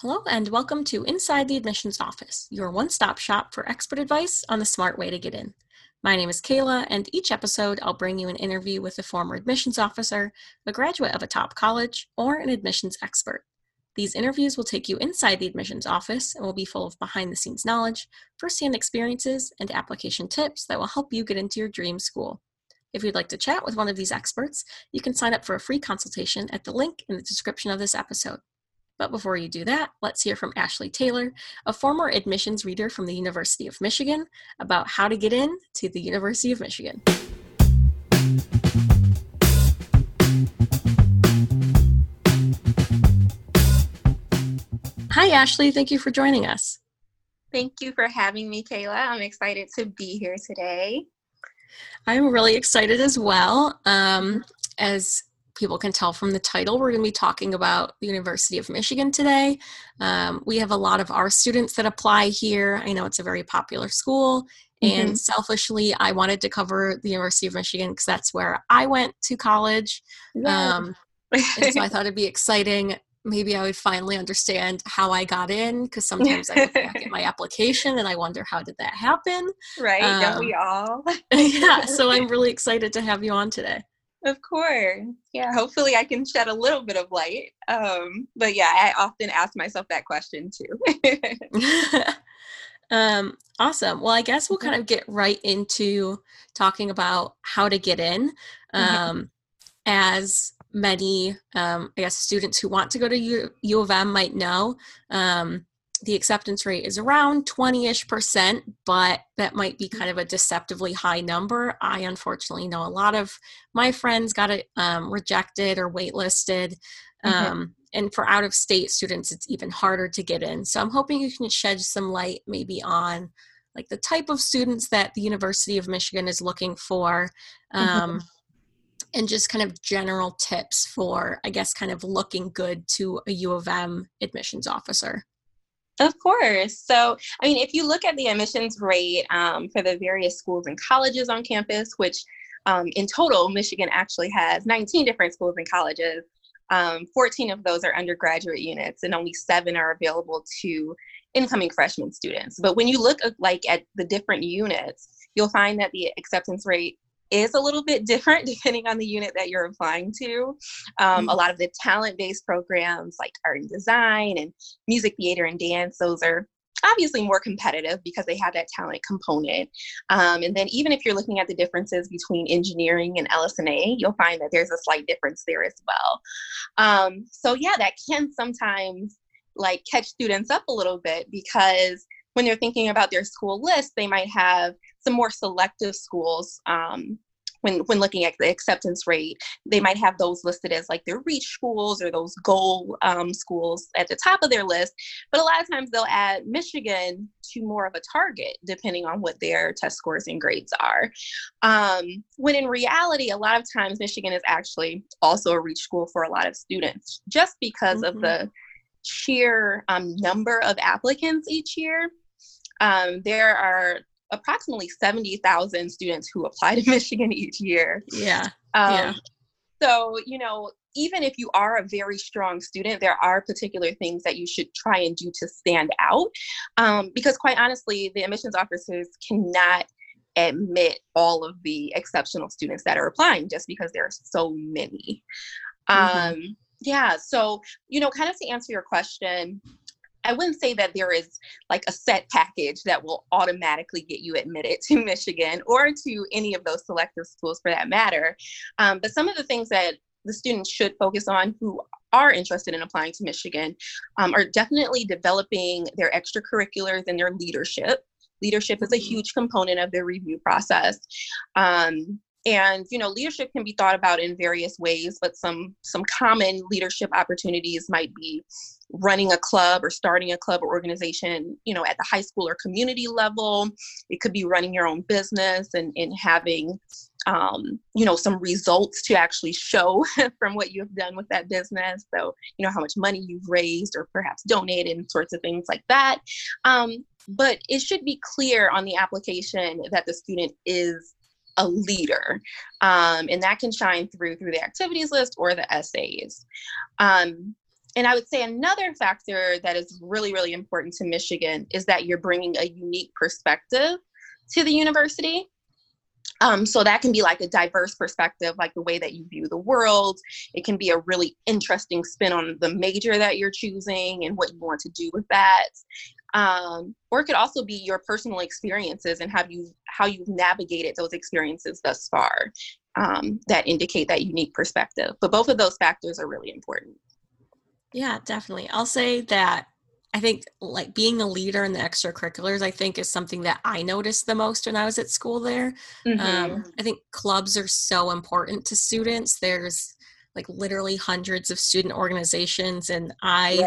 Hello and welcome to Inside the Admissions Office, your one-stop shop for expert advice on the smart way to get in. My name is Kayla, and each episode I'll bring you an interview with a former admissions officer, a graduate of a top college, or an admissions expert. These interviews will take you inside the admissions office and will be full of behind-the-scenes knowledge, first-hand experiences, and application tips that will help you get into your dream school. If you'd like to chat with one of these experts, you can sign up for a free consultation at the link in the description of this episode. But before you do that, let's hear from Ashley Taylor, a former admissions reader from the University of Michigan, about how to get in to the University of Michigan. Hi, Ashley. Thank you for joining us. Thank you for having me, Kayla. I'm excited to be here today. I'm really excited as well. As people can tell from the title, we're going to be talking about the University of Michigan today. We have a lot of our students that apply here. I know it's a very popular school, and selfishly, I wanted to cover the University of Michigan because that's where I went to college. And so I thought it'd be exciting. Maybe I would finally understand how I got in, because sometimes I look back at my application and I wonder, how did that happen? Right, don't we all? Yeah, so I'm really excited to have you on today. Of course. Yeah. Hopefully I can shed a little bit of light. But yeah, I often ask myself that question too. Awesome. Well, I guess we'll kind of get right into talking about how to get in. As many, I guess, students who want to go to U of M might know, the acceptance rate is around 20-ish%, but that might be kind of a deceptively high number. I unfortunately know a lot of my friends got it rejected or waitlisted. And for out-of-state students, it's even harder to get in. So I'm hoping you can shed some light maybe on like the type of students that the University of Michigan is looking for, and just kind of general tips for, I guess, kind of looking good to a U of M admissions officer. Of course. So, I mean, if you look at the admissions rate for the various schools and colleges on campus, which in total, Michigan actually has 19 different schools and colleges, 14 of those are undergraduate units, and only 7 are available to incoming freshman students. But when you look at the different units, you'll find that the acceptance rate is a little bit different depending on the unit that you're applying to. A lot of the talent-based programs like art and design and music, theater, and dance, those are obviously more competitive because they have that talent component. And then even if you're looking at the differences between engineering and LSNA, you'll find that there's a slight difference there as well. So yeah, that can sometimes catch students up a little bit, because when they're thinking about their school list, they might have some more selective schools. When looking at the acceptance rate, they might have those listed as their reach schools or those goal schools at the top of their list. But a lot of times they'll add Michigan to more of a target depending on what their test scores and grades are. When in reality, a lot of times Michigan is actually also a reach school for a lot of students, just because of the sheer number of applicants each year. There are approximately 70,000 students who apply to Michigan each year. So, even if you are a very strong student, there are particular things that you should try and do to stand out. Because quite honestly, the admissions officers cannot admit all of the exceptional students that are applying, just because there are so many. Yeah. So, kind of to answer your question, I wouldn't say that there is a set package that will automatically get you admitted to Michigan or to any of those selective schools for that matter. But some of the things that the students should focus on who are interested in applying to Michigan are definitely developing their extracurriculars and their leadership. Leadership is a huge component of their review process. And, leadership can be thought about in various ways, but some common leadership opportunities might be running a club or starting a club or organization, at the high school or community level. It could be running your own business and having, some results to actually show from what you've done with that business. So, how much money you've raised or perhaps donated and sorts of things like that. But it should be clear on the application that the student is a leader, and that can shine through the activities list or the essays. And I would say another factor that is really, really important to Michigan is that you're bringing a unique perspective to the university. So that can be like a diverse perspective, like the way that you view the world. It can be a really interesting spin on the major that you're choosing and what you want to do with that. Or it could also be your personal experiences and how you've navigated those experiences thus far that indicate that unique perspective. But both of those factors are really important. Yeah, definitely. I'll say that I think like being a leader in the extracurriculars, I think is something that I noticed the most when I was at school there. Mm-hmm. I think clubs are so important to students. There's like literally hundreds of student organizations, and I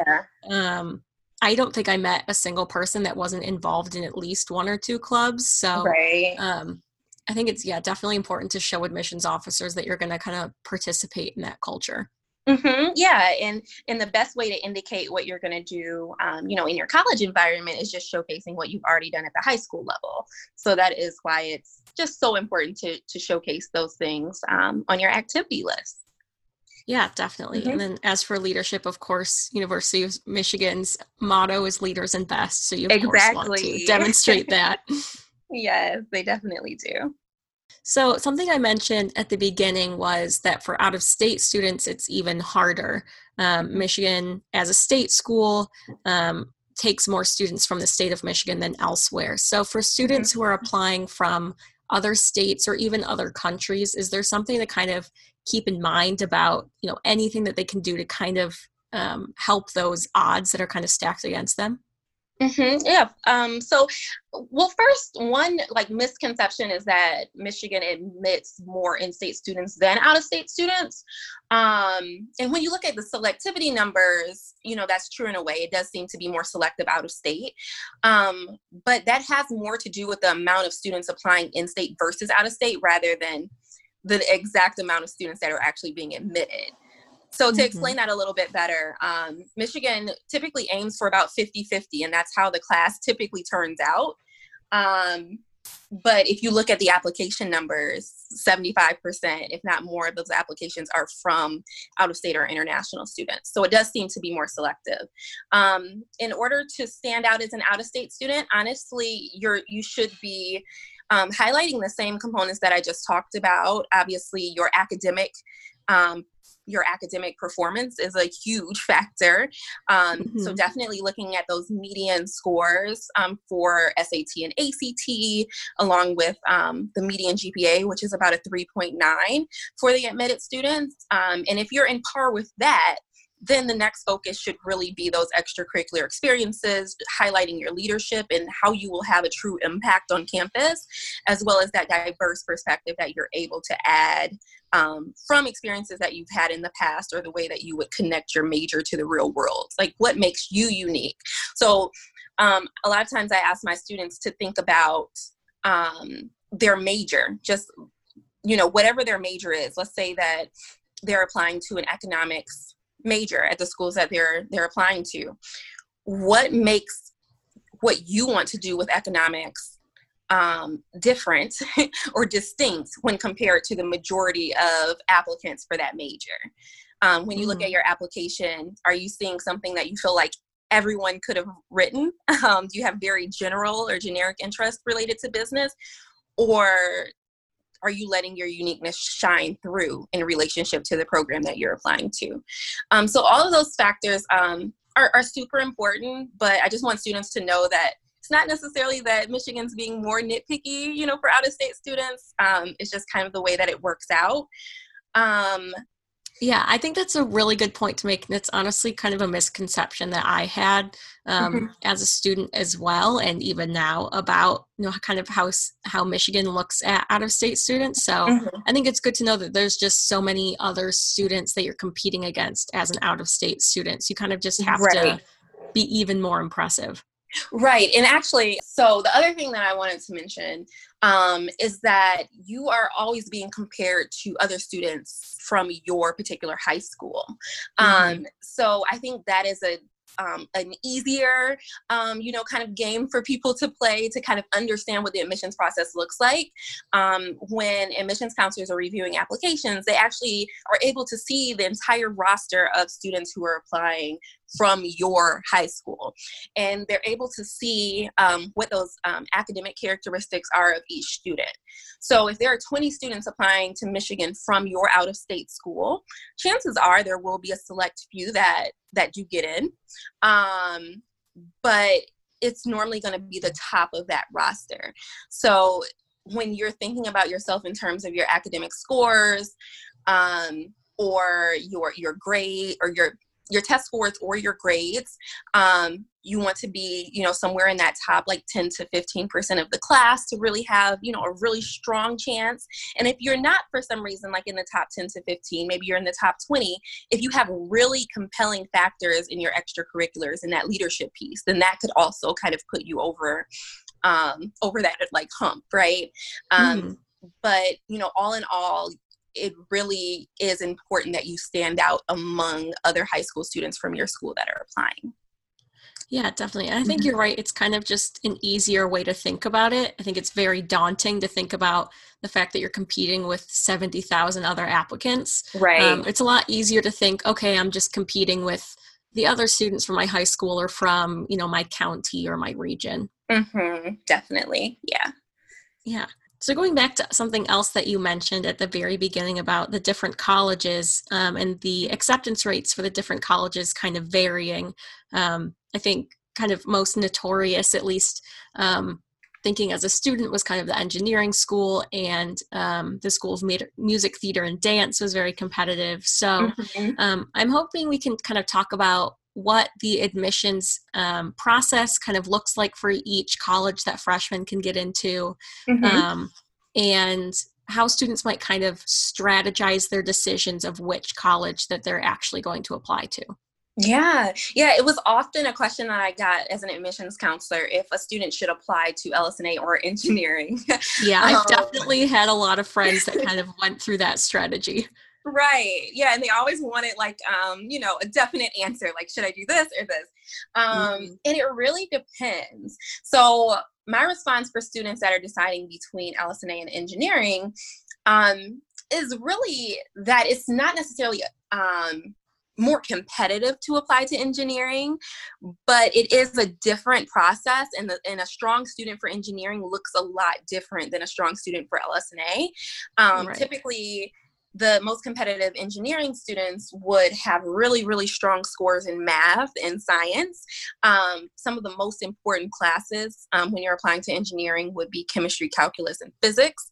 don't think I met a single person that wasn't involved in at least one or two clubs. So I think it's definitely important to show admissions officers that you're going to kind of participate in that culture. Mm-hmm. Yeah. And the best way to indicate what you're going to do, in your college environment is just showcasing what you've already done at the high school level. So that is why it's just so important to showcase those things on your activity list. Yeah, definitely. Mm-hmm. And then as for leadership, of course, University of Michigan's motto is leaders and best. So you of course want to demonstrate that. Yes, they definitely do. So something I mentioned at the beginning was that for out-of-state students, it's even harder. Michigan, as a state school, takes more students from the state of Michigan than elsewhere. So for students who are applying from other states or even other countries, is there something to kind of keep in mind about, anything that they can do to kind of help those odds that are kind of stacked against them? Mm-hmm. Yeah. First, one misconception is that Michigan admits more in-state students than out-of-state students. And when you look at the selectivity numbers, that's true in a way. It does seem to be more selective out of state. But that has more to do with the amount of students applying in-state versus out-of-state rather than the exact amount of students that are actually being admitted. So to explain that a little bit better, Michigan typically aims for about 50-50, and that's how the class typically turns out. But if you look at the application numbers, 75%, if not more, of those applications are from out-of-state or international students. So it does seem to be more selective. In order to stand out as an out-of-state student, honestly, you should be highlighting the same components that I just talked about. Obviously, your academic performance is a huge factor. So definitely looking at those median scores for SAT and ACT, along with the median GPA, which is about a 3.9 for the admitted students. And if you're in par with that, then the next focus should really be those extracurricular experiences, highlighting your leadership and how you will have a true impact on campus, as well as that diverse perspective that you're able to add from experiences that you've had in the past, or the way that you would connect your major to the real world. Like, what makes you unique? So a lot of times I ask my students to think about their major, just, whatever their major is. Let's say that they're applying to an economics major at the schools that they're applying to. What makes what you want to do with economics different or distinct when compared to the majority of applicants for that major? When you look at your application, are you seeing something that you feel like everyone could have written? Do you have very general or generic interests related to business? Or are you letting your uniqueness shine through in relationship to the program that you're applying to? So all of those factors are super important, but I just want students to know that it's not necessarily that Michigan's being more nitpicky, for out-of-state students. It's just kind of the way that it works out. Yeah, I think that's a really good point to make. And it's honestly kind of a misconception that I had as a student as well, and even now, about kind of how Michigan looks at out-of-state students. So I think it's good to know that there's just so many other students that you're competing against as an out-of-state student. So you kind of just have to be even more impressive. Right. And actually, so the other thing that I wanted to mention is that you are always being compared to other students from your particular high school. So I think that is a an easier, you know, kind of game for people to play to kind of understand what the admissions process looks like. When admissions counselors are reviewing applications, they actually are able to see the entire roster of students who are applying from your high school. And they're able to see what those academic characteristics are of each student. So if there are 20 students applying to Michigan from your out-of-state school, chances are there will be a select few that do get in. But it's normally going to be the top of that roster. So when you're thinking about yourself in terms of your academic scores, or your grade, or your test scores or your grades, you want to be, you know, somewhere in that top, like 10 to 15% of the class to really have, you know, a really strong chance. And if you're not, for some reason, like in the top 10 to 15, maybe you're in the top 20, if you have really compelling factors in your extracurriculars and that leadership piece, then that could also kind of put you over that like hump, right? But, you know, all in all, it really is important that you stand out among other high school students from your school that are applying. Yeah, definitely. And I think you're right. It's kind of just an easier way to think about it. I think it's very daunting to think about the fact that you're competing with 70,000 other applicants. Right. It's a lot easier to think, okay, I'm just competing with the other students from my high school or from, you know, my county or my region. Mm-hmm. Definitely. Yeah. Yeah. So going back to something else that you mentioned at the very beginning about the different colleges and the acceptance rates for the different colleges kind of varying, I think kind of most notorious, at least thinking as a student, was kind of the engineering school, and the School of Music, Theater and Dance was very competitive. So I'm hoping we can kind of talk about what the admissions process kind of looks like for each college that freshmen can get into, and how students might kind of strategize their decisions of which college that they're actually going to apply to. Yeah. It was often a question that I got as an admissions counselor, if a student should apply to LSNA or engineering. Yeah, I've definitely had a lot of friends that kind of went through that strategy. Right. Yeah. And they always wanted like, you know, a definite answer, like, should I do this or this? And it really depends. So my response for students that are deciding between LSNA and engineering, is really that it's not necessarily, more competitive to apply to engineering, but it is a different process, and a strong student for engineering looks a lot different than a strong student for LSNA. Right. Typically, the most competitive engineering students would have really, really strong scores in math and science. Some of the most important classes when you're applying to engineering would be chemistry, calculus, and physics,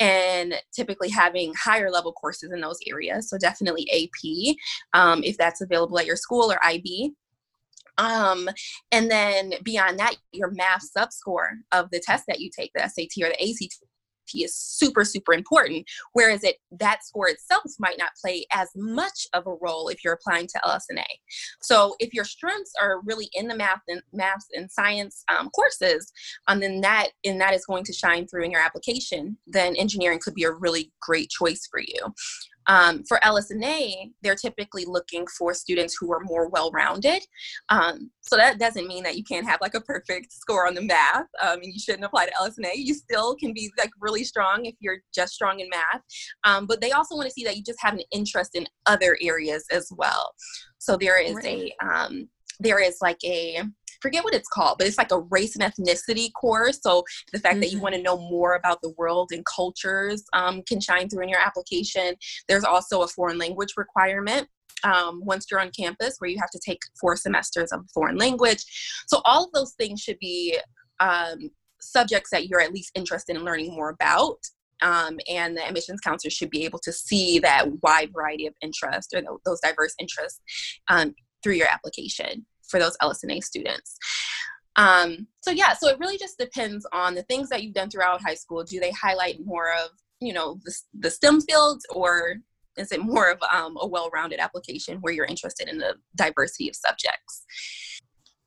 and typically having higher level courses in those areas. So definitely AP, if that's available at your school, or IB. And then beyond that, your math subscore of the test that you take, the SAT or the ACT, is super, super important, whereas that score itself might not play as much of a role if you're applying to LSNA. So if your strengths are really in the math and science courses, then that is going to shine through in your application, then engineering could be a really great choice for you. For LSNA, they're typically looking for students who are more well-rounded. So that doesn't mean that you can't have like a perfect score on the math, and you shouldn't apply to LSNA. You still can be like really strong if you're just strong in math. But they also want to see that you just have an interest in other areas as well. So there is forget what it's called, but it's like a race and ethnicity course. So the fact that you want to know more about the world and cultures can shine through in your application. There's also a foreign language requirement once you're on campus, where you have to take 4 semesters of foreign language. So all of those things should be subjects that you're at least interested in learning more about. And the admissions counselor should be able to see that wide variety of interest, or those diverse interests through your application for those LSNA students. So it really just depends on the things that you've done throughout high school. Do they highlight more of, you know, the STEM fields, or is it more of a well-rounded application where you're interested in the diversity of subjects?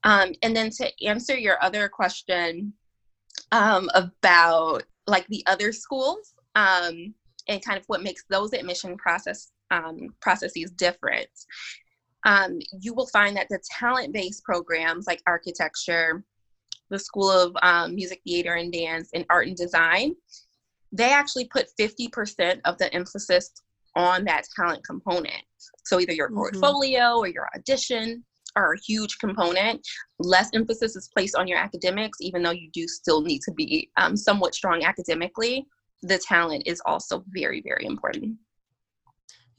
And then to answer your other question about like the other schools and kind of what makes those admission processes different. you will find that the talent-based programs like architecture, the School of Music, Theater and Dance, and Art and Design, they actually put 50% of the emphasis on that talent component. So either your portfolio or your audition are a huge component. Less emphasis is placed on your academics, even though you do still need to be somewhat strong academically. The talent is also very, very important.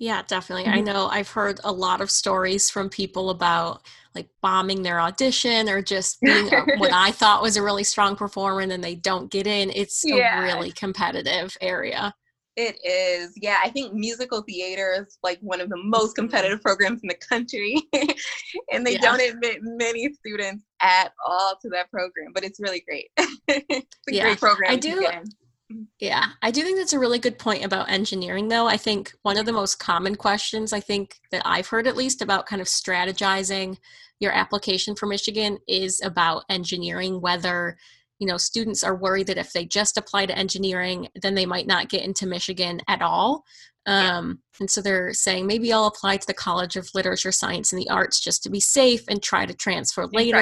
Yeah, definitely. I know I've heard a lot of stories from people about like bombing their audition or just being what I thought was a really strong performer and then they don't get in. It's a really competitive area. It is. Yeah. I think musical theater is like one of the most competitive programs in the country and they don't admit many students at all to that program, but it's really great. It's a great program. Yeah, I do think that's a really good point about engineering, though. I think one of the most common questions, I think that I've heard at least about kind of strategizing your application for Michigan is about engineering, whether, you know, students are worried that if they just apply to engineering, then they might not get into Michigan at all. And so they're saying, maybe I'll apply to the College of Literature, Science, and the Arts just to be safe and try to transfer later.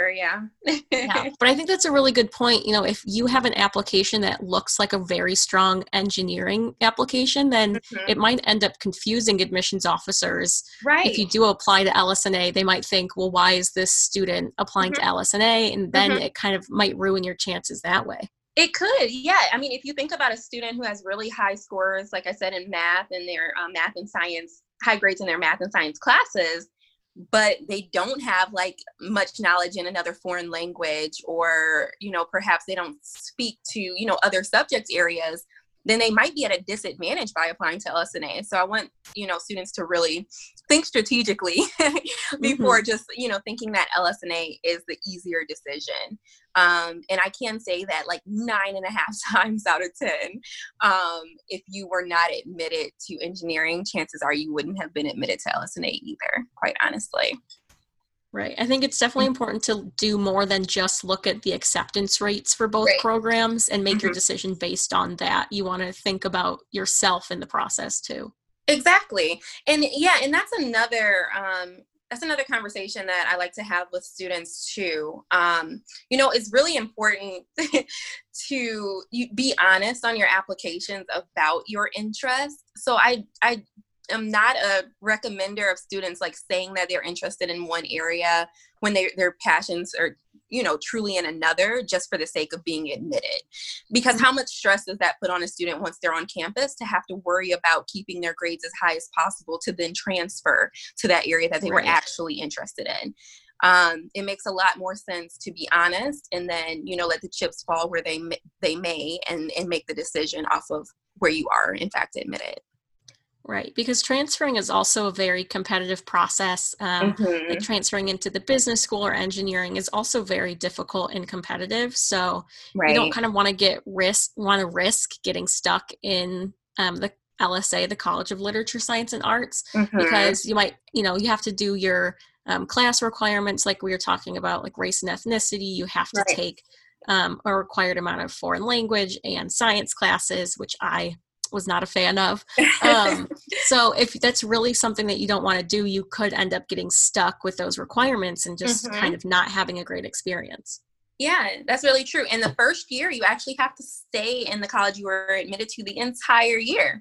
But I think that's a really good point. You know, if you have an application that looks like a very strong engineering application, then it might end up confusing admissions officers. Right. If you do apply to LSNA, they might think, well, why is this student applying to LSNA? And then it kind of might ruin your chances that way. It could, yeah. I mean, if you think about a student who has really high scores, like I said, in math and their math and science, high grades in their math and science classes, but they don't have like much knowledge in another foreign language, or, you know, perhaps they don't speak to, you know, other subject areas, then they might be at a disadvantage by applying to LSNA. So I want, you know, students to really think strategically before just, you know, thinking that LSNA is the easier decision. And I can say that like 9.5 times out of 10, if you were not admitted to engineering, chances are you wouldn't have been admitted to LSNA either, quite honestly. Right. I think it's definitely important to do more than just look at the acceptance rates for both programs and make your decision based on that. You want to think about yourself in the process too. Exactly. And yeah, and that's another conversation that I like to have with students too. You know, it's really important to be honest on your applications about your interests. So I'm not a recommender of students like saying that they're interested in one area when their passions are, you know, truly in another, just for the sake of being admitted. Because how much stress does that put on a student once they're on campus to have to worry about keeping their grades as high as possible to then transfer to that area that they were actually interested in? It makes a lot more sense to be honest and then, you know, let the chips fall where they may and make the decision off of where you are, in fact, admitted. Right, because transferring is also a very competitive process. Like transferring into the business school or engineering is also very difficult and competitive. So you don't kind of want to risk getting stuck in the LSA, the College of Literature, Science, and Arts, because you might, you know, you have to do your class requirements, like we were talking about, like race and ethnicity. You have to take a required amount of foreign language and science classes, which I was not a fan of. So if that's really something that you don't want to do, you could end up getting stuck with those requirements and just kind of not having a great experience. Yeah, that's really true. And the first year, you actually have to stay in the college you were admitted to the entire year.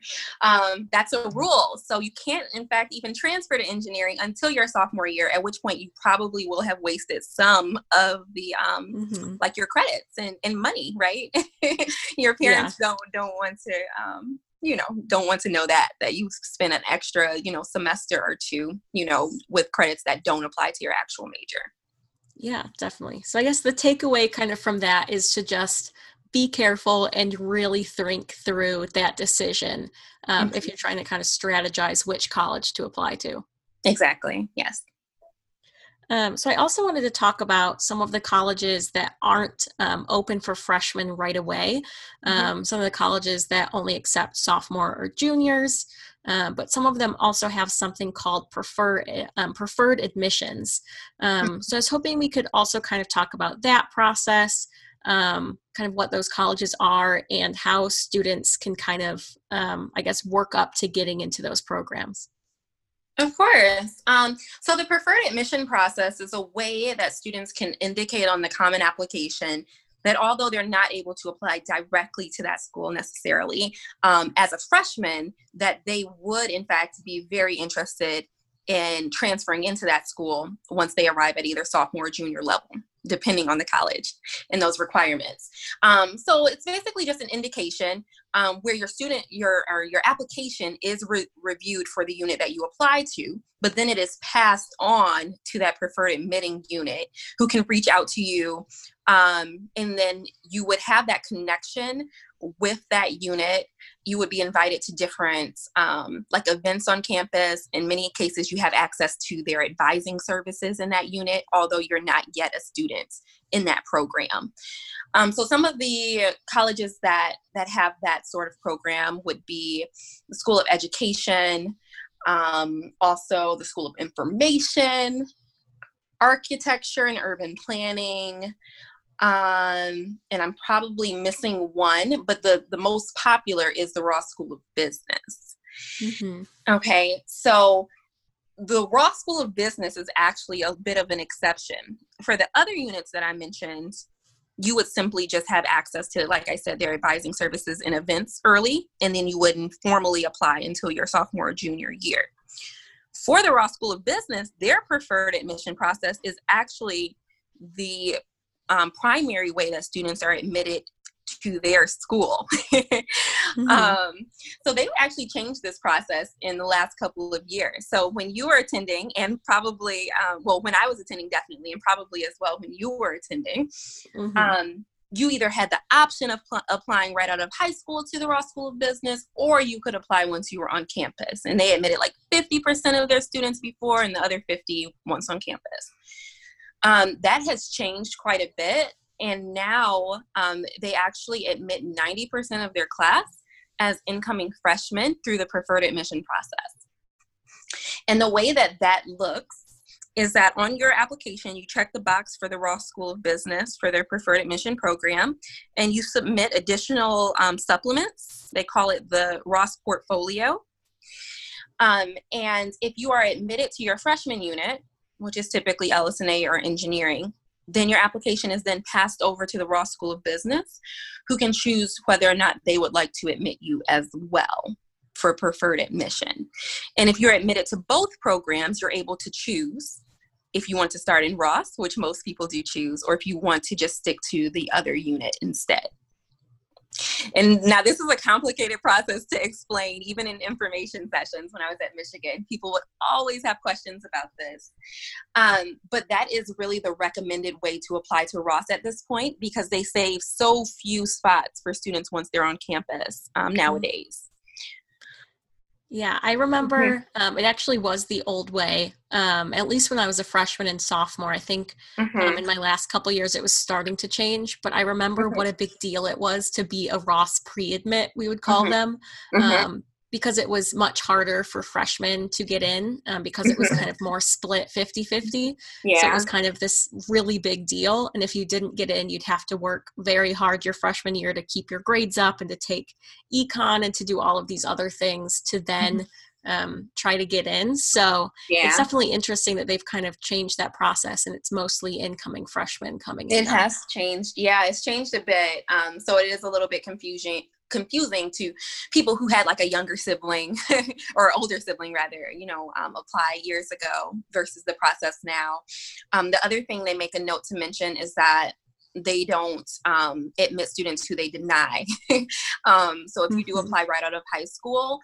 That's a rule. So you can't, in fact, even transfer to engineering until your sophomore year, at which point you probably will have wasted some of the, like your credits and money, right? Your parents don't want to, you know, don't want to know that you spent an extra, you know, semester or two, you know, with credits that don't apply to your actual major. Yeah, definitely. So I guess the takeaway kind of from that is to just be careful and really think through that decision if you're trying to kind of strategize which college to apply to. Exactly. Yes. So I also wanted to talk about some of the colleges that aren't open for freshmen right away. Some of the colleges that only accept sophomore or juniors, but some of them also have something called preferred admissions. So I was hoping we could also kind of talk about that process, kind of what those colleges are and how students can kind of, I guess, work up to getting into those programs. Of course. So the preferred admission process is a way that students can indicate on the common application that although they're not able to apply directly to that school necessarily, as a freshman, that they would in fact be very interested in transferring into that school once they arrive at either sophomore or junior level, depending on the college and those requirements. So it's basically just an indication where your student, your application is reviewed for the unit that you apply to, but then it is passed on to that preferred admitting unit who can reach out to you. And then you would have that connection with that unit. You would be invited to different like events on campus. In many cases, you have access to their advising services in that unit, although you're not yet a student in that program. So some of the colleges that have that sort of program would be the School of Education, also the School of Information, Architecture and Urban Planning, and I'm probably missing one, but the most popular is the Ross School of Business. Mm-hmm. Okay, so the Ross School of Business is actually a bit of an exception. For the other units that I mentioned, you would simply just have access to, like I said, their advising services and events early, and then you wouldn't formally apply until your sophomore or junior year. For the Ross School of Business, their preferred admission process is actually the primary way that students are admitted to their school. Mm-hmm. So they've actually changed this process in the last couple of years. So when you were attending, and probably, well, when I was attending definitely, and probably as well when you were attending, mm-hmm. You either had the option of applying right out of high school to the Ross School of Business, or you could apply once you were on campus. And they admitted like 50% of their students before and the other 50 once on campus. That has changed quite a bit. And now they actually admit 90% of their class as incoming freshmen through the preferred admission process. And the way that that looks is that on your application, you check the box for the Ross School of Business for their preferred admission program, and you submit additional supplements. They call it the Ross portfolio. And if you are admitted to your freshman unit, which is typically LS&A or engineering, then your application is then passed over to the Ross School of Business, who can choose whether or not they would like to admit you as well for preferred admission. And if you're admitted to both programs, you're able to choose if you want to start in Ross, which most people do choose, or if you want to just stick to the other unit instead. And now this is a complicated process to explain, even in information sessions when I was at Michigan. People would always have questions about this. But that is really the recommended way to apply to Ross at this point, because they save so few spots for students once they're on campus nowadays. Yeah, I remember it actually was the old way, at least when I was a freshman and sophomore. I think in my last couple years it was starting to change, but I remember what a big deal it was to be a Ross pre-admit, we would call them, because it was much harder for freshmen to get in because it was kind of more split 50-50. Yeah. So it was kind of this really big deal. And if you didn't get in, you'd have to work very hard your freshman year to keep your grades up and to take econ and to do all of these other things to then try to get in. So it's definitely interesting that they've kind of changed that process, and it's mostly incoming freshmen coming in. It has changed. Yeah, it's changed a bit. So it is a little bit confusing to people who had like a younger sibling or older sibling rather, apply years ago versus the process now. The other thing they make a note to mention is that they don't admit students who they deny. So if you do apply right out of high school,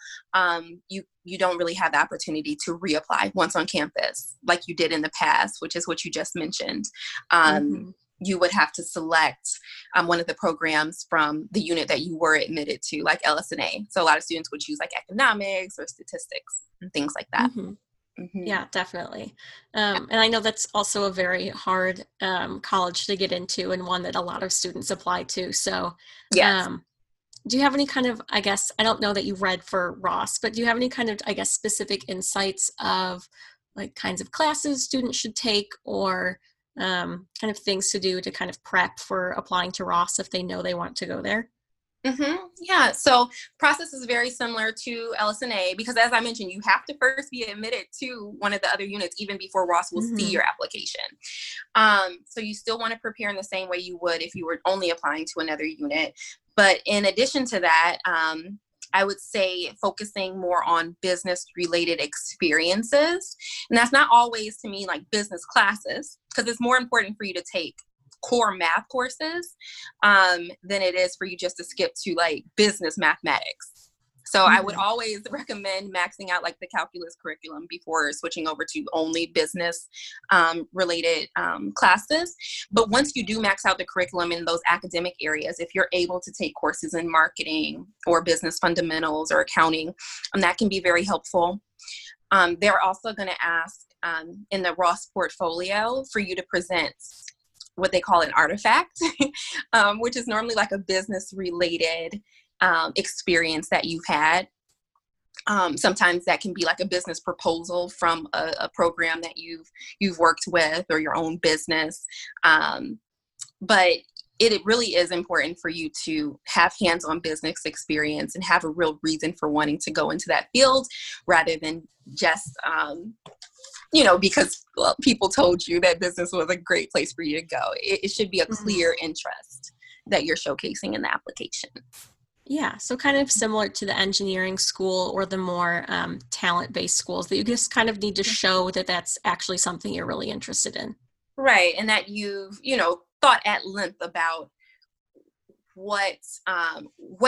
you don't really have the opportunity to reapply once on campus like you did in the past, which is what you just mentioned. You would have to select one of the programs from the unit that you were admitted to, like LS&A. So a lot of students would choose like economics or statistics and things like that. Yeah, definitely. And I know that's also a very hard college to get into, and one that a lot of students apply to. So do you have any kind of, I don't know that you read for Ross, but do you have any kind of, specific insights of like kinds of classes students should take, or kind of things to do to kind of prep for applying to Ross if they know they want to go there? Yeah, so process is very similar to LSNA because, as I mentioned, you have to first be admitted to one of the other units even before Ross will see your application. So you still want to prepare in the same way you would if you were only applying to another unit. But in addition to that, I would say focusing more on business related experiences. And that's not always to mean like business classes, because it's more important for you to take core math courses than it is for you just to skip to like business mathematics. So I would always recommend maxing out like the calculus curriculum before switching over to only business related classes. But once you do max out the curriculum in those academic areas, if you're able to take courses in marketing or business fundamentals or accounting, that can be very helpful. They're also going to ask in the Ross portfolio for you to present what they call an artifact, which is normally like a business related experience that you've had. Sometimes that can be like a business proposal from a program that you've worked with or your own business. But it really is important for you to have hands-on business experience and have a real reason for wanting to go into that field rather than just, because people told you that business was a great place for you to go. It should be a clear interest that you're showcasing in the application. Yeah, so kind of similar to the engineering school or the more talent-based schools, that you just kind of need to show that that's actually something you're really interested in. Right, and that you've, thought at length about what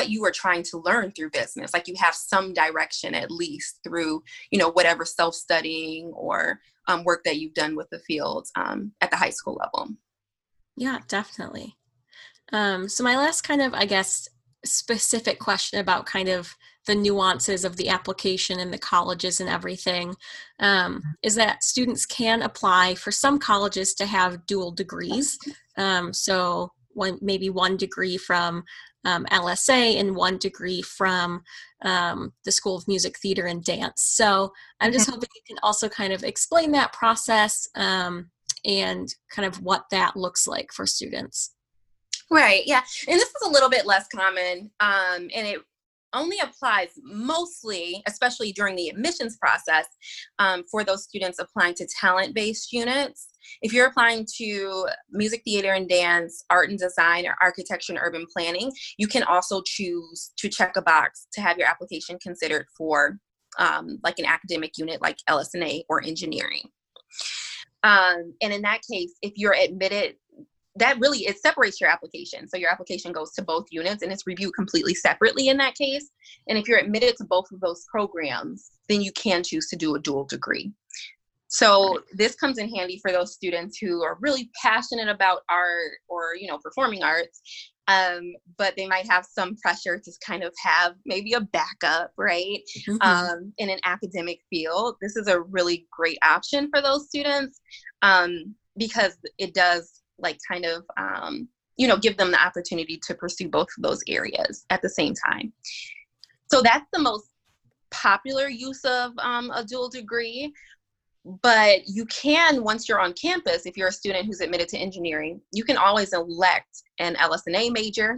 you are trying to learn through business. Like you have some direction at least through, whatever self-studying or work that you've done with the field at the high school level. Yeah, definitely. So my last kind of, specific question about kind of the nuances of the application and the colleges and everything is that students can apply for some colleges to have dual degrees. So one degree from LSA and one degree from the School of Music, Theater, and Dance. So I'm just hoping you can also kind of explain that process and kind of what that looks like for students. Right, yeah. And this is a little bit less common, and it only applies mostly, especially during the admissions process, for those students applying to talent-based units. If you're applying to music, theater and dance, art and design, or architecture and urban planning, you can also choose to check a box to have your application considered for like an academic unit like LSNA or engineering. And in that case, if you're admitted, that really, it separates your application. So your application goes to both units and it's reviewed completely separately in that case. And if you're admitted to both of those programs, then you can choose to do a dual degree. So this comes in handy for those students who are really passionate about art or, performing arts, but they might have some pressure to kind of have maybe a backup, right? In an academic field. This is a really great option for those students because it does give them the opportunity to pursue both of those areas at the same time. So that's the most popular use of a dual degree. But you can, once you're on campus, if you're a student who's admitted to engineering, you can always elect an LSNA major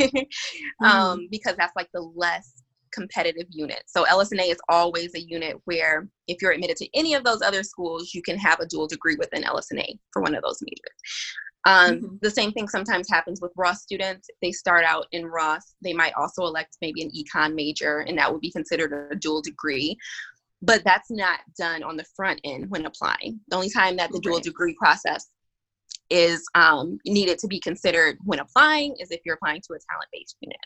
because that's like the less competitive unit. So LSNA is always a unit where if you're admitted to any of those other schools, you can have a dual degree within LSNA for one of those majors. The same thing sometimes happens with Ross students. If they start out in Ross, they might also elect maybe an econ major, and that would be considered a dual degree. But that's not done on the front end when applying. The only time that the dual degree process is needed to be considered when applying is if you're applying to a talent-based unit.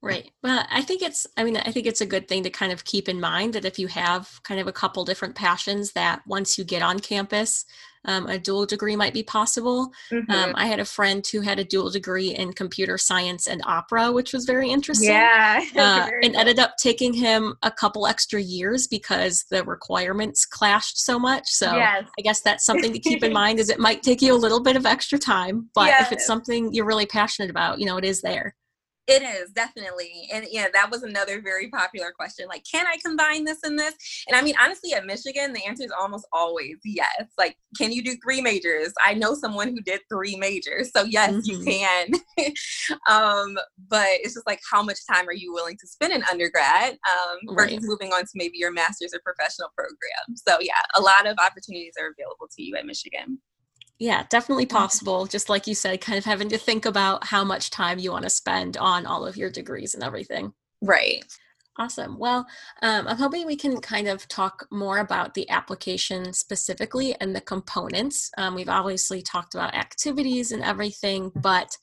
Right. Well, I think it's a good thing to kind of keep in mind that if you have kind of a couple different passions, that once you get on campus, a dual degree might be possible. I had a friend who had a dual degree in computer science and opera, which was very interesting. Yeah. And ended up taking him a couple extra years because the requirements clashed so much. So yes. I guess that's something to keep in mind is it might take you a little bit of extra time, but if it's something you're really passionate about, it is there. It is, definitely. And yeah, that was another very popular question. Like, can I combine this and this? And I mean, honestly, at Michigan, the answer is almost always yes. Like, can you do three majors? I know someone who did three majors. So yes, you can. But it's just like, how much time are you willing to spend in undergrad versus moving on to maybe your master's or professional program? So yeah, a lot of opportunities are available to you at Michigan. Yeah, definitely possible. Just like you said, kind of having to think about how much time you want to spend on all of your degrees and everything. Right. Awesome. Well, I'm hoping we can kind of talk more about the application specifically and the components. We've obviously talked about activities and everything, but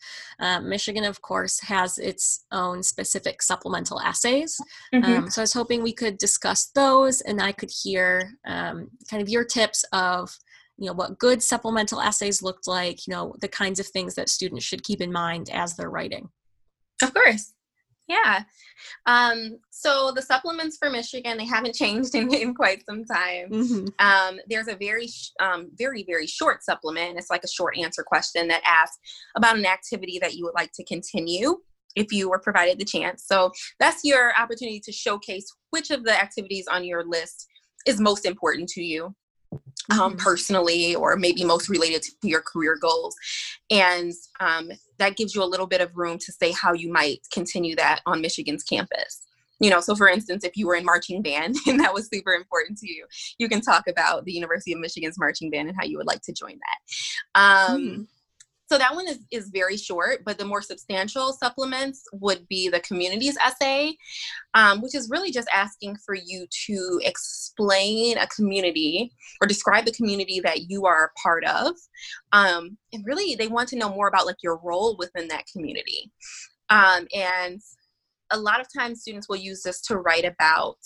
Michigan, of course, has its own specific supplemental essays. So I was hoping we could discuss those, and I could hear kind of your tips of, you know, what good supplemental essays looked like, you know, the kinds of things that students should keep in mind as they're writing. Of course. Yeah. So the supplements for Michigan, they haven't changed in quite some time. There's a very, very short supplement. It's like a short answer question that asks about an activity that you would like to continue if you were provided the chance. So that's your opportunity to showcase which of the activities on your list is most important to you. Personally, or maybe most related to your career goals. And that gives you a little bit of room to say how you might continue that on Michigan's campus. You know, so for instance, if you were in marching band and that was super important to you, you can talk about the University of Michigan's marching band and how you would like to join that. So that one is very short, but the more substantial supplements would be the communities essay, which is really just asking for you to explain a community or describe the community that you are a part of. And really, they want to know more about like your role within that community. And a lot of times students will use this to write about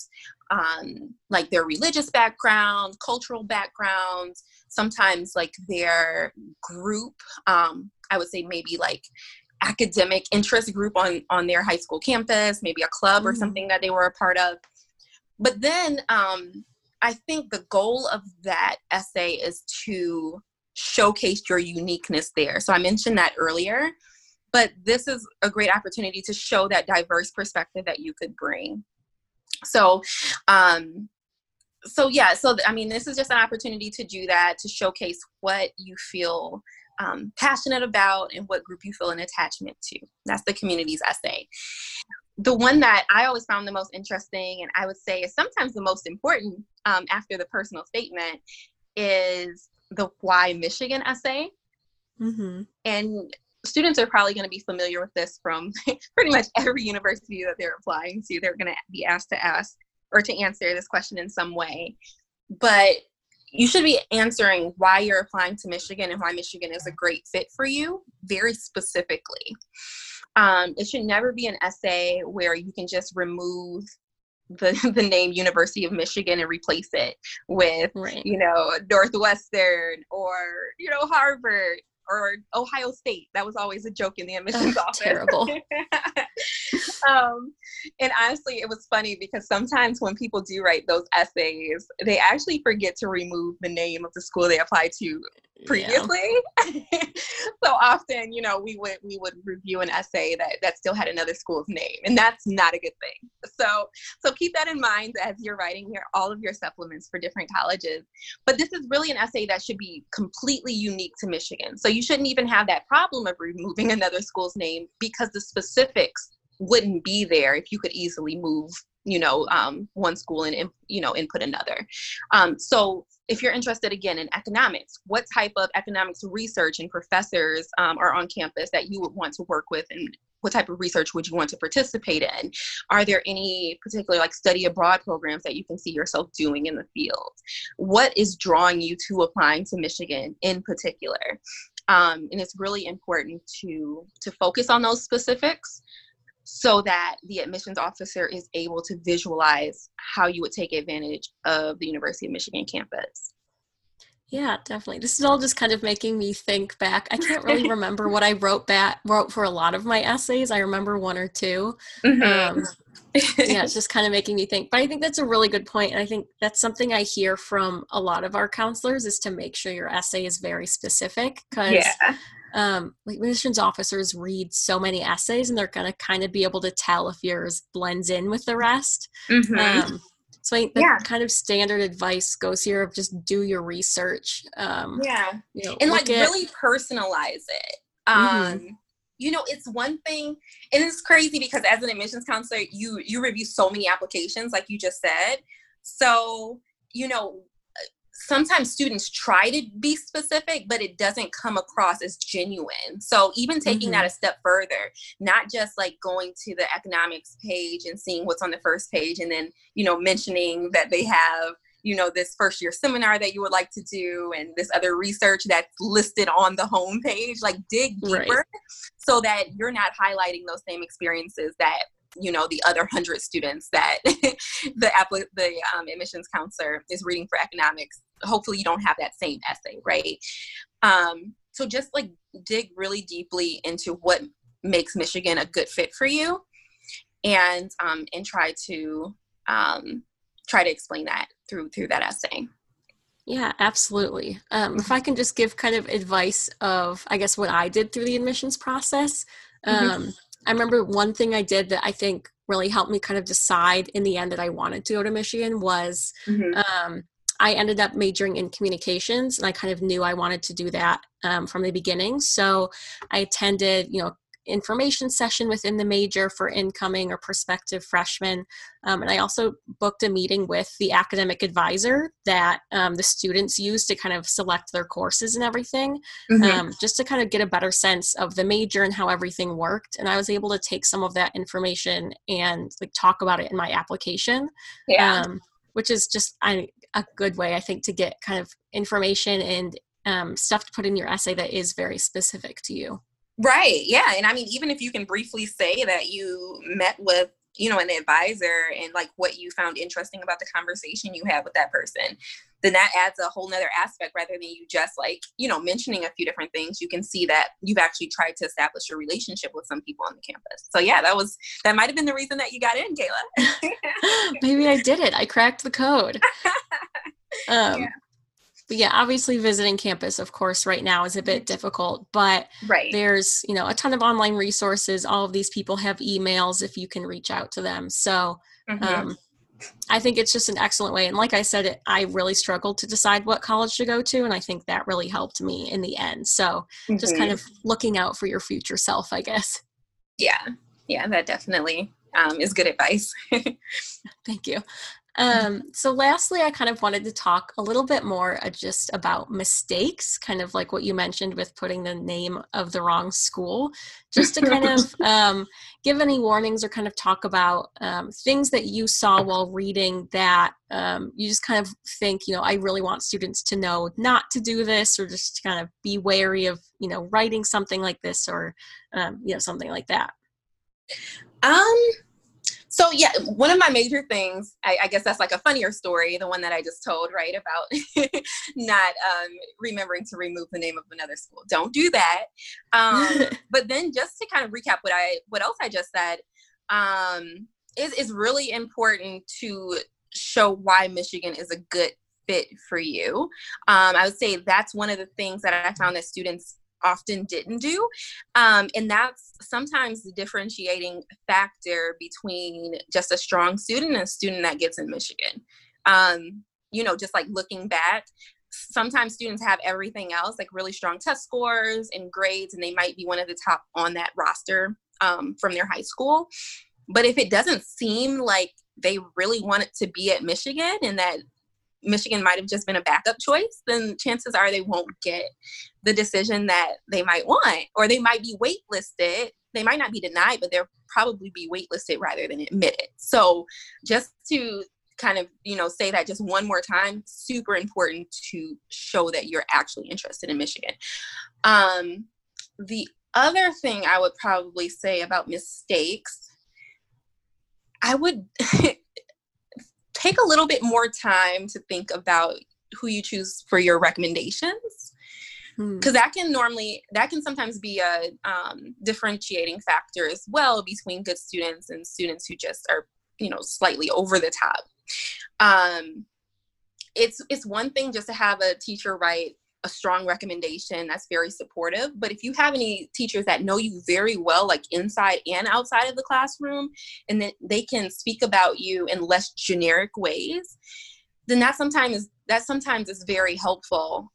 like their religious background, cultural background, sometimes like their group, I would say maybe like academic interest group on their high school campus, maybe a club or something that they were a part of. But then I think the goal of that essay is to showcase your uniqueness there. So I mentioned that earlier, but this is a great opportunity to show that diverse perspective that you could bring. So, I mean, this is just an opportunity to do that, to showcase what you feel passionate about and what group you feel an attachment to. That's the communities essay. The one that I always found the most interesting, and I would say is sometimes the most important after the personal statement, is the Why Michigan essay. And students are probably going to be familiar with this from pretty much every university that they're applying to. They're going to be asked to ask or to answer this question in some way. But you should be answering why you're applying to Michigan and why Michigan is a great fit for you very specifically. It should never be an essay where you can just remove the name University of Michigan and replace it with, you know, Northwestern or, you know, Harvard or Ohio State. That was always a joke in the admissions office. Terrible. And honestly, it was funny because sometimes when people do write those essays, they actually forget to remove the name of the school they applied to previously. So often, you know, we would review an essay that still had another school's name, and that's not a good thing. So keep that in mind as you're writing all of your supplements for different colleges. But this is really an essay that should be completely unique to Michigan. So you shouldn't even have that problem of removing another school's name because the specifics wouldn't be there if you could easily move, you know, one school and, you know, input another. So if you're interested, again, in economics, what type of economics research and professors are on campus that you would want to work with, and what type of research would you want to participate in? Are there any particular like study abroad programs that you can see yourself doing in the field? What is drawing you to applying to Michigan in particular? And it's really important to focus on those specifics, so that the admissions officer is able to visualize how you would take advantage of the University of Michigan campus. Yeah, definitely. This is all just kind of making me think back. I can't really remember what I wrote for a lot of my essays. I remember one or two. Yeah, it's just kind of making me think. But I think that's a really good point. And I think that's something I hear from a lot of our counselors, is to make sure your essay is very specific. Because like admissions officers read so many essays and they're going to kind of be able to tell if yours blends in with the rest. Mm-hmm. So the kind of standard advice goes here of just do your research. And really personalize it. Mm-hmm. You know, it's one thing, and it's crazy because as an admissions counselor, you review so many applications, like you just said. So, you know, sometimes students try to be specific, but it doesn't come across as genuine. So even taking mm-hmm. that a step further, not just like going to the economics page and seeing what's on the first page and then, you know, mentioning that they have, you know, this first year seminar that you would like to do and this other research that's listed on the homepage, like dig deeper so that you're not highlighting those same experiences that, you know, the other 100 students that the admissions counselor is reading for economics. Hopefully you don't have that same essay, right? So just like dig really deeply into what makes Michigan a good fit for you and try to explain that through that essay. Yeah, absolutely. If I can just give kind of advice of, I guess, what I did through the admissions process. Mm-hmm. I remember one thing I did that I think really helped me kind of decide in the end that I wanted to go to Michigan was mm-hmm. I ended up majoring in communications, and I kind of knew I wanted to do that from the beginning. So I attended, you know, information session within the major for incoming or prospective freshmen. And I also booked a meeting with the academic advisor that the students use to kind of select their courses and everything, mm-hmm. Just to kind of get a better sense of the major and how everything worked. And I was able to take some of that information and like talk about it in my application, which is just a good way, I think, to get kind of information and stuff to put in your essay that is very specific to you. Right. Yeah. And I mean, even if you can briefly say that you met with, you know, an advisor and like what you found interesting about the conversation you had with that person, then that adds a whole nother aspect rather than you just like, you know, mentioning a few different things. You can see that you've actually tried to establish a relationship with some people on the campus. So yeah, that might've been the reason that you got in, Kayla. Maybe I did it. I cracked the code. But yeah, obviously visiting campus, of course, right now is a bit difficult, but there's, you know, a ton of online resources. All of these people have emails if you can reach out to them. So I think it's just an excellent way. And like I said, I really struggled to decide what college to go to. And I think that really helped me in the end. So just kind of looking out for your future self, I guess. Yeah. Yeah, that definitely is good advice. Thank you. So lastly, I kind of wanted to talk a little bit more just about mistakes, kind of like what you mentioned with putting the name of the wrong school, just to kind of give any warnings or kind of talk about things that you saw while reading that you just kind of think, you know, I really want students to know not to do this, or just to kind of be wary of, you know, writing something like this or, you know, something like that. So yeah, one of my major things, I guess that's like a funnier story, the one that I just told, right, about not remembering to remove the name of another school. Don't do that. But then just to kind of recap what else I just said, it's really important to show why Michigan is a good fit for you. I would say that's one of the things that I found that students often didn't do. And that's sometimes the differentiating factor between just a strong student and a student that gets in Michigan. You know, just like looking back, sometimes students have everything else, like really strong test scores and grades, and they might be one of the top on that roster from their high school. But if it doesn't seem like they really wanted to be at Michigan and that Michigan might have just been a backup choice, then chances are they won't get the decision that they might want, or they might be waitlisted. They might not be denied, but they'll probably be waitlisted rather than admitted. So just to kind of, you know, say that just one more time, super important to show that you're actually interested in Michigan. The other thing I would probably say about mistakes, I would take a little bit more time to think about who you choose for your recommendations, because that can sometimes be a differentiating factor as well between good students and students who just are, you know, slightly over the top. It's one thing just to have a teacher write a strong recommendation that's very supportive. But if you have any teachers that know you very well, like inside and outside of the classroom, and then they can speak about you in less generic ways, then that sometimes is very helpful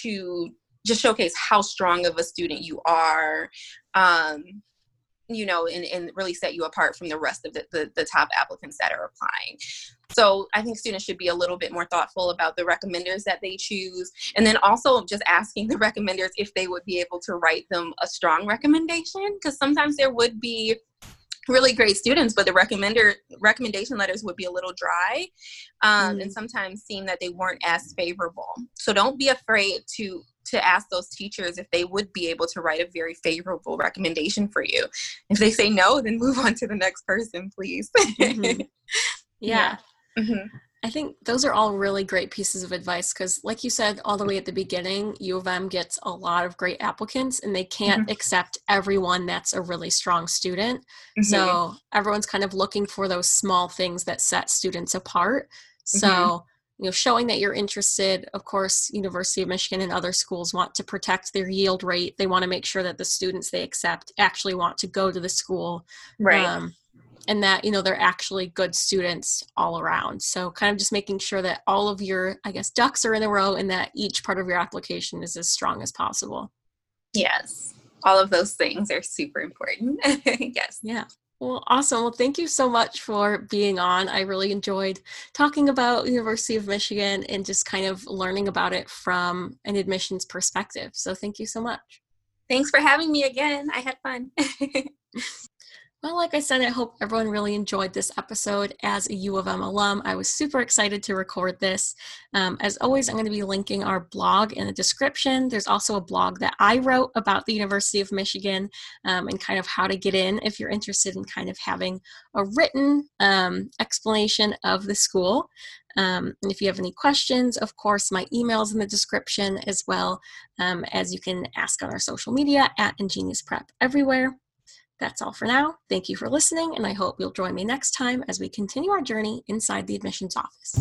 to just showcase how strong of a student you are, and really set you apart from the rest of the top applicants that are applying. So I think students should be a little bit more thoughtful about the recommenders that they choose. And then also just asking the recommenders if they would be able to write them a strong recommendation, because sometimes there would be really great students, but the recommendation letters would be a little dry and sometimes seem that they weren't as favorable. So don't be afraid to ask those teachers if they would be able to write a very favorable recommendation for you. If they say no, then move on to the next person, please. Mm-hmm. Yeah. Mm-hmm. I think those are all really great pieces of advice because, like you said, all the way at the beginning, U of M gets a lot of great applicants and they can't mm-hmm. accept everyone that's a really strong student. Mm-hmm. So everyone's kind of looking for those small things that set students apart. So mm-hmm. Showing that you're interested, of course, University of Michigan and other schools want to protect their yield rate. They want to make sure that the students they accept actually want to go to the school. Right. And that, they're actually good students all around. So kind of just making sure that all of your, ducks are in a row and that each part of your application is as strong as possible. Yes. All of those things are super important. Yes. Yeah. Well, awesome. Well, thank you so much for being on. I really enjoyed talking about University of Michigan and just kind of learning about it from an admissions perspective. So thank you so much. Thanks for having me again. I had fun. Well, like I said, I hope everyone really enjoyed this episode. As a U of M alum, I was super excited to record this. As always, I'm going to be linking our blog in the description. There's also a blog that I wrote about the University of Michigan and kind of how to get in if you're interested in kind of having a written explanation of the school. And if you have any questions, of course, my email's in the description, as well as you can ask on our social media at Ingenious Prep everywhere. That's all for now. Thank you for listening, and I hope you'll join me next time as we continue our journey inside the admissions office.